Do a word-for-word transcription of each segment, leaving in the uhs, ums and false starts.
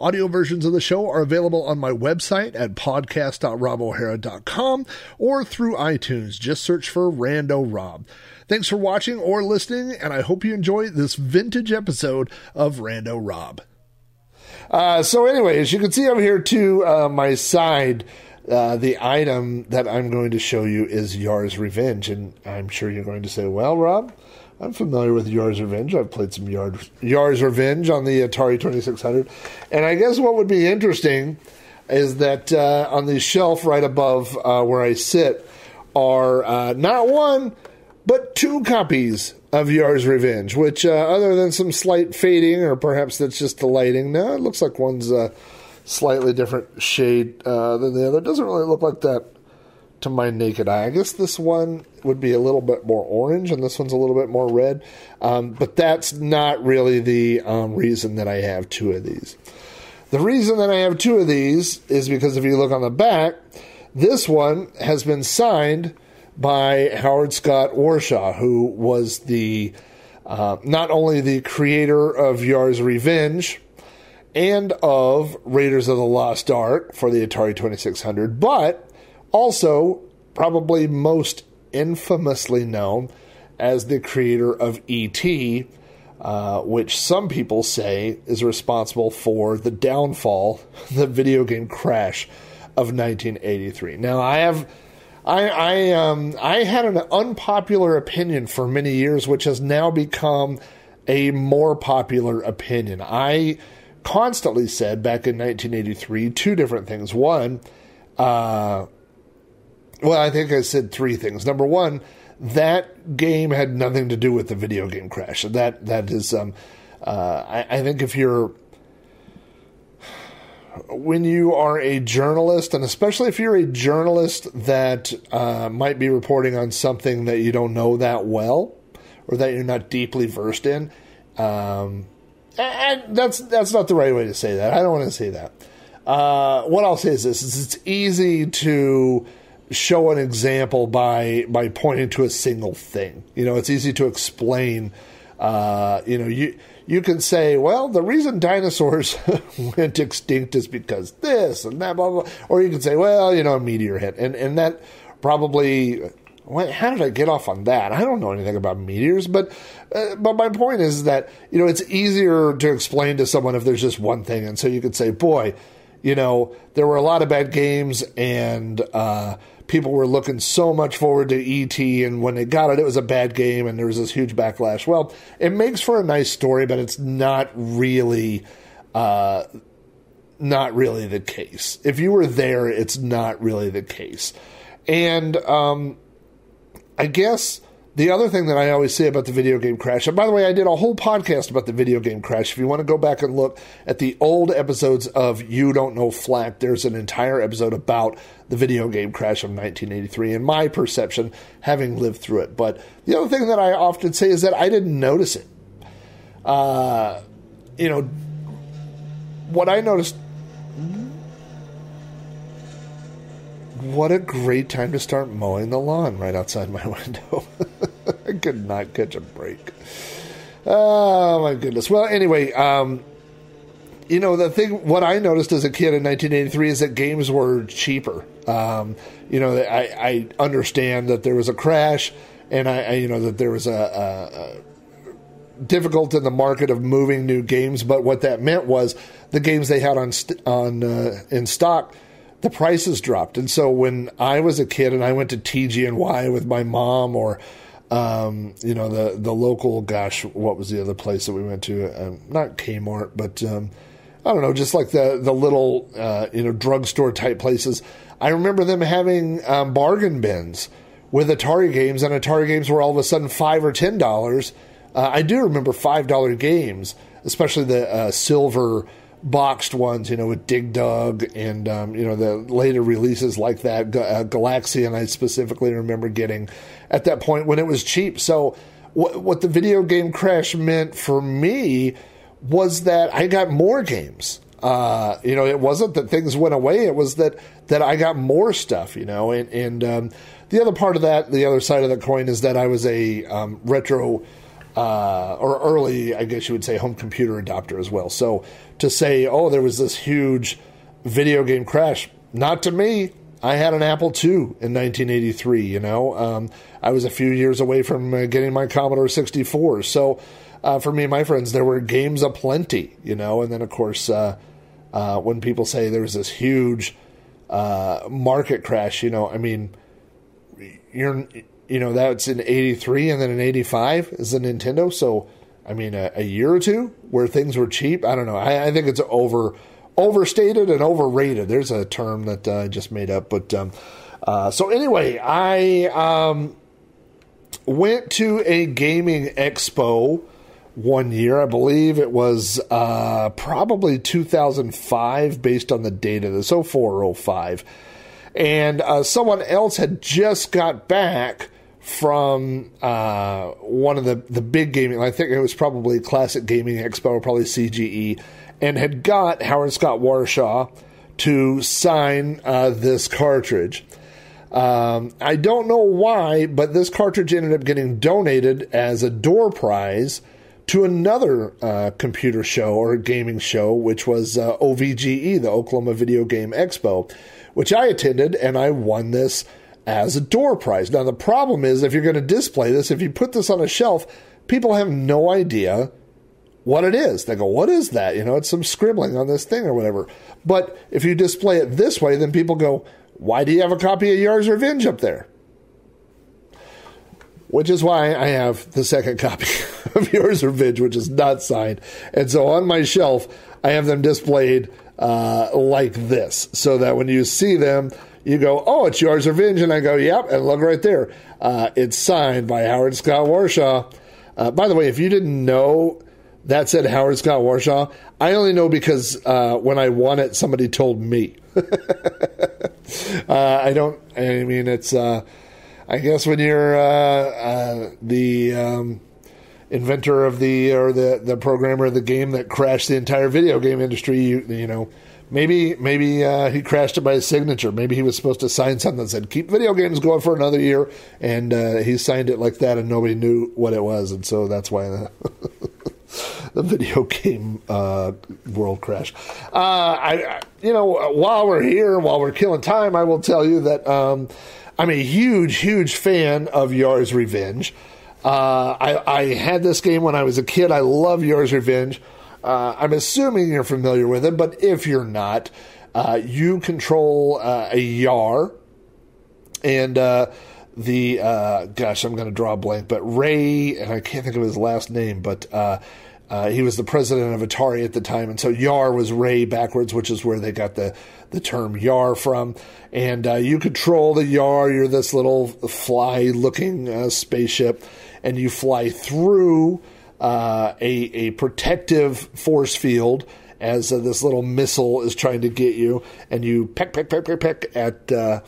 Audio versions of the show are available on my website at podcast dot rob o'hara dot com or through iTunes. Just search for Rando Rob. Thanks for watching or listening, and I hope you enjoy this vintage episode of Rando Rob. Uh, so anyway, as you can see over here to uh, my side, uh, the item that I'm going to show you is Yars' Revenge, and I'm sure you're going to say, well, Rob, I'm familiar with Yars' Revenge. I've played some Yars' Yars' Revenge on the Atari twenty-six hundred. And I guess what would be interesting is that uh, on the shelf right above uh, where I sit are uh, not one, but two copies of Yars' Revenge, which uh, other than some slight fading, or perhaps that's just the lighting, no, it looks like one's a slightly different shade uh, than the other. It doesn't really look like that to my naked eye. I guess this one would be a little bit more orange and this one's a little bit more red. Um, but that's not really the um, reason that I have two of these. The reason that I have two of these is because if you look on the back, this one has been signed by Howard Scott Warshaw, who was the uh, not only the creator of Yars' Revenge and of Raiders of the Lost Ark for the Atari twenty-six hundred, but also, probably most infamously known as the creator of E T, uh, which some people say is responsible for the downfall, the video game crash of nineteen eighty-three. Now, I have, I, I, um, I had an unpopular opinion for many years, which has now become a more popular opinion. I constantly said back in nineteen eighty-three two different things. One, uh, Well, I think I said three things. Number one, that game had nothing to do with the video game crash. That that is, um, uh, I, I think if you're, when you are a journalist, and especially if you're a journalist that uh, might be reporting on something that you don't know that well, or that you're not deeply versed in, um, and that's that's not the right way to say that. I don't want to say that. Uh, what I'll say is this: is it's easy to show an example by by pointing to a single thing. You know, it's easy to explain. Uh, you know, you you can say, well, the reason dinosaurs went extinct is because this and that, blah, blah, blah. Or you can say, well, you know, a meteor hit. And and that probably, wait, how did I get off on that? I don't know anything about meteors, but uh, but my point is that, you know, it's easier to explain to someone if there's just one thing. And so you could say, boy, you know, there were a lot of bad games, and uh, people were looking so much forward to E T, and when they got it, it was a bad game, and there was this huge backlash. Well, it makes for a nice story, but it's not really, uh, not really the case. If you were there, it's not really the case. And um, I guess the other thing that I always say about the video game crash, and by the way, I did a whole podcast about the video game crash. If you want to go back and look at the old episodes of You Don't Know Flack, there's an entire episode about the video game crash of nineteen eighty-three and my perception, having lived through it. But the other thing that I often say is that I didn't notice it. Uh, you know, what I noticed... What a great time to start mowing the lawn right outside my window. I could not catch a break. Oh, my goodness. Well, anyway, um, you know, the thing, what I noticed as a kid in nineteen eighty-three is that games were cheaper. Um, you know, I, I understand that there was a crash, and I, I you know, that there was a, a, a difficult in the market of moving new games, but what that meant was the games they had on st- on uh, in stock, the prices dropped. And so when I was a kid and I went to T G and Y with my mom, or, um, you know, the, the local, gosh, what was the other place that we went to? Um, not Kmart, but, um, I don't know, just like the, the little, uh, you know, drugstore type places. I remember them having um, bargain bins with Atari games, and Atari games were all of a sudden five or ten dollars. Uh, I do remember five dollar games, especially the uh, silver boxed ones, you know, with Dig Dug and, um, you know, the later releases like that. Uh, Galaxian, I specifically remember getting at that point when it was cheap. So what, what the video game crash meant for me was that I got more games. Uh, you know, it wasn't that things went away. It was that, that I got more stuff, you know, and, and, um, the other part of that, the other side of the coin is that I was a, um, retro, uh, or early, I guess you would say, home computer adopter as well. So to say, oh, there was this huge video game crash, not to me. I had an Apple two in nineteen eighty-three, you know, um, I was a few years away from uh, getting my Commodore sixty-four. So, uh, for me and my friends, there were games aplenty, you know, and then of course, uh, Uh, when people say there was this huge uh, market crash, you know, I mean, you're, you know, that's in eighty-three, and then in eighty-five is the Nintendo. So, I mean, a, a year or two where things were cheap. I don't know. I, I think it's over overstated and overrated. There's a term that uh, I just made up, but um, uh, so anyway, I um, went to a gaming expo. One year, I believe it was uh, probably two thousand five, based on the date of this, oh four, oh five. And uh, someone else had just got back from uh, one of the, the big gaming, I think it was probably Classic Gaming Expo, probably C G E, and had got Howard Scott Warshaw to sign uh, this cartridge. Um, I don't know why, but this cartridge ended up getting donated as a door prize to another uh, computer show or gaming show, which was uh, O V G E, the Oklahoma Video Game Expo, which I attended, and I won this as a door prize. Now, the problem is, if you're going to display this, if you put this on a shelf, people have no idea what it is. They go, what is that? You know, it's some scribbling on this thing or whatever. But if you display it this way, then people go, why do you have a copy of Yars' Revenge up there? Which is why I have the second copy of Yars' Revenge, which is not signed. And so on my shelf, I have them displayed uh, like this, so that when you see them, you go, oh, it's Yars' Revenge. And I go, yep, and look right there. Uh, it's signed by Howard Scott Warshaw. Uh, by the way, if you didn't know that said Howard Scott Warshaw, I only know because uh, when I won it, somebody told me. uh, I don't, I mean, it's... Uh, I guess when you're uh, uh, the um, inventor of the or the, the programmer of the game that crashed the entire video game industry, you, you know, maybe maybe uh, he crashed it by his signature. Maybe he was supposed to sign something that said "keep video games going for another year," and uh, he signed it like that, and nobody knew what it was, and so that's why the, the video game uh, world crashed. Uh, I, I, you know, while we're here, while we're killing time, I will tell you that. Um, I'm a huge, huge fan of Yars' Revenge. Uh, I, I had this game when I was a kid. I love Yars' Revenge. Uh, I'm assuming you're familiar with it, but if you're not, uh, you control uh, a Yar and uh, the, uh, gosh, I'm going to draw a blank, but Ray, and I can't think of his last name, but uh, uh, he was the president of Atari at the time, and so Yar was Ray backwards, which is where they got the the term Yar from, and uh, you control the Yar. You're this little fly-looking uh, spaceship, and you fly through uh, a, a protective force field as uh, this little missile is trying to get you, and you peck, peck, peck, peck, peck at uh,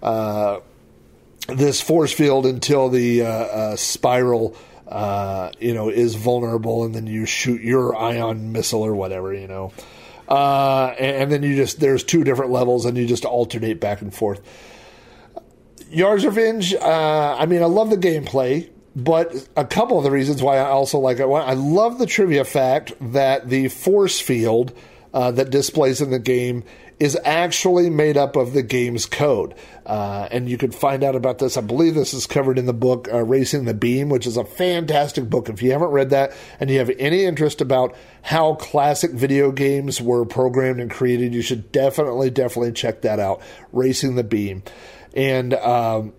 uh, this force field until the uh, uh, spiral uh, you know, is vulnerable, and then you shoot your ion missile or whatever, you know. Uh, and, and then you just, there's two different levels and you just alternate back and forth. Yars' Revenge, uh, I mean, I love the gameplay, but a couple of the reasons why I also like it, I love the trivia fact that the force field uh, that displays in the game is actually made up of the game's code. Uh, and you can find out about this. I believe this is covered in the book, uh, Racing the Beam, which is a fantastic book. If you haven't read that and you have any interest about how classic video games were programmed and created, you should definitely, definitely check that out, Racing the Beam. And um,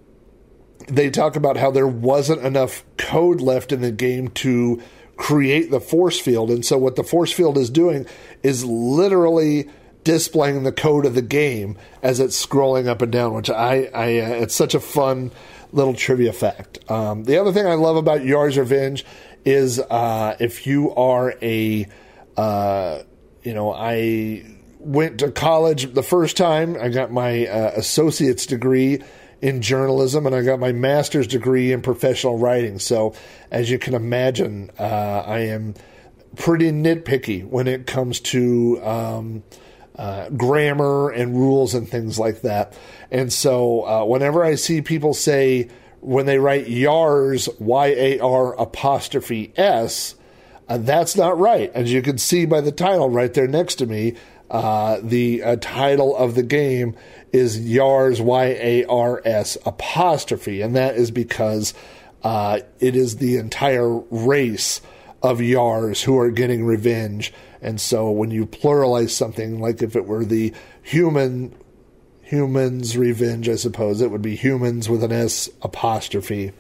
they talk about how there wasn't enough code left in the game to create the force field. And so what the force field is doing is literally displaying the code of the game as it's scrolling up and down, which I, I uh, it's such a fun little trivia fact. Um, the other thing I love about Yars' Revenge is uh, if you are a uh, you know, I went to college the first time. I got my uh, associate's degree in journalism, and I got my master's degree in professional writing. So as you can imagine, uh, I am pretty nitpicky when it comes to um, uh, grammar and rules and things like that. And so uh, whenever I see people say, when they write Yars, Y A R apostrophe S, uh, that's not right. As you can see by the title right there next to me, uh, the uh, title of the game is Yars, Y A R S apostrophe. And that is because uh, it is the entire race of Yars who are getting revenge. And so when you pluralize something, like if it were the human humans revenge, I suppose it would be humans with an S apostrophe.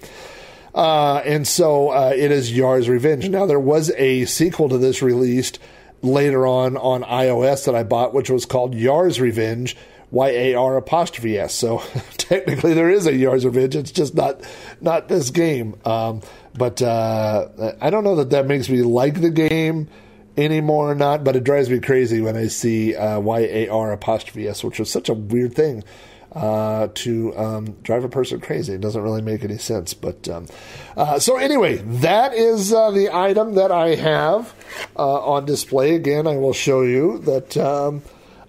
Uh, and so uh, it is Yars' Revenge. Now, there was a sequel to this released later on on iOS that I bought, which was called Yars' Revenge, Y A R apostrophe S. So technically there is a Yars' Revenge. It's just not not this game. Um, but uh, I don't know that that makes me like the game anymore or not, but it drives me crazy when I see uh, Y A R apostrophe S, which was such a weird thing uh, to um, drive a person crazy. It doesn't really make any sense. But um, uh, so anyway, that is uh, the item that I have uh, on display. Again, I will show you that um,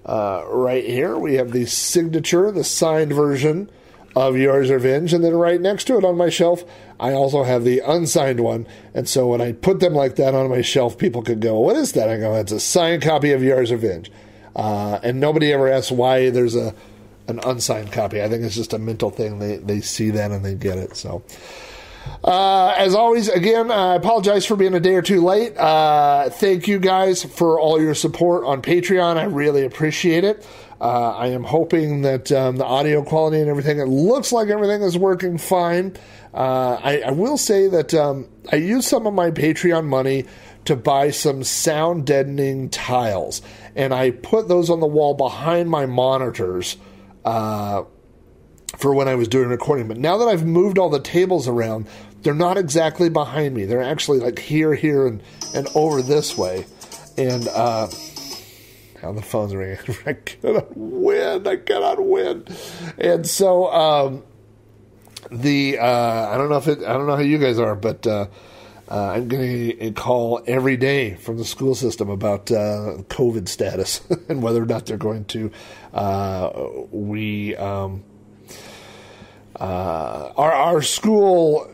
uh, right here we have the signature, the signed version of Yars' Revenge, and then right next to it on my shelf, I also have the unsigned one. And so when I put them like that on my shelf, people could go, "What is that?" I go, "That's a signed copy of Yars' Revenge." Uh, and nobody ever asks why there's a an unsigned copy. I think it's just a mental thing. They they see that and they get it. So uh, as always, again, I apologize for being a day or two late. Uh, thank you guys for all your support on Patreon. I really appreciate it. Uh, I am hoping that um, the audio quality and everything, it looks like everything is working fine. Uh, I, I will say that um, I used some of my Patreon money to buy some sound deadening tiles, and I put those on the wall behind my monitors uh, for when I was doing recording. But now that I've moved all the tables around, they're not exactly behind me. They're actually like here, here, and, and over this way. And uh on the phone's ringing. I cannot win. I cannot win. And so um, the uh, I don't know if it, I don't know how you guys are, but uh, uh, I'm getting a call every day from the school system about uh, COVID status and whether or not they're going to uh, we um, uh, our our school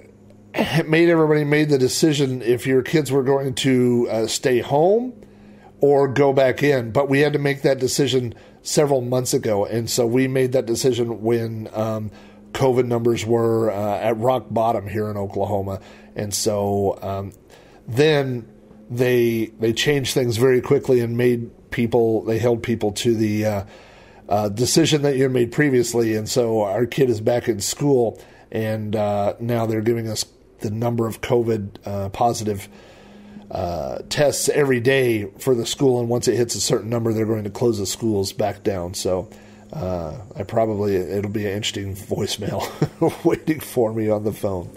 made everybody made the decision if your kids were going to uh, stay home or go back in, but we had to make that decision several months ago, and so we made that decision when um, COVID numbers were uh, at rock bottom here in Oklahoma, and so um, then they they changed things very quickly and made people, they held people to the uh, uh, decision that you had made previously, and so our kid is back in school, and uh, now they're giving us the number of COVID uh, positive Uh, tests every day for the school, and once it hits a certain number, they're going to close the schools back down. So uh, I probably, it'll be an interesting voicemail waiting for me on the phone.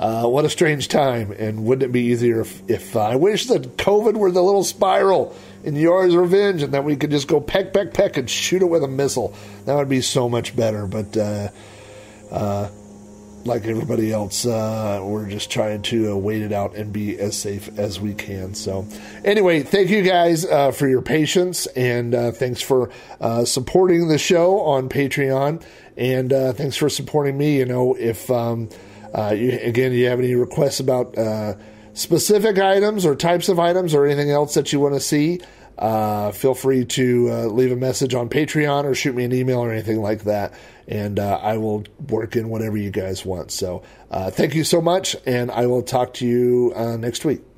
Uh, what a strange time, and wouldn't it be easier if, if uh, I wish that COVID were the little spiral in Yars' Revenge, and that we could just go peck, peck, peck, and shoot it with a missile. That would be so much better, but uh, uh like everybody else, uh, we're just trying to uh, wait it out and be as safe as we can. So anyway, thank you guys uh, for your patience, and uh, thanks for uh, supporting the show on Patreon, and uh, thanks for supporting me. You know, if, um, uh, you, again, you have any requests about uh, specific items or types of items or anything else that you want to see, uh, feel free to uh, leave a message on Patreon or shoot me an email or anything like that. And uh, I will work in whatever you guys want. So uh, thank you so much, and I will talk to you uh, next week.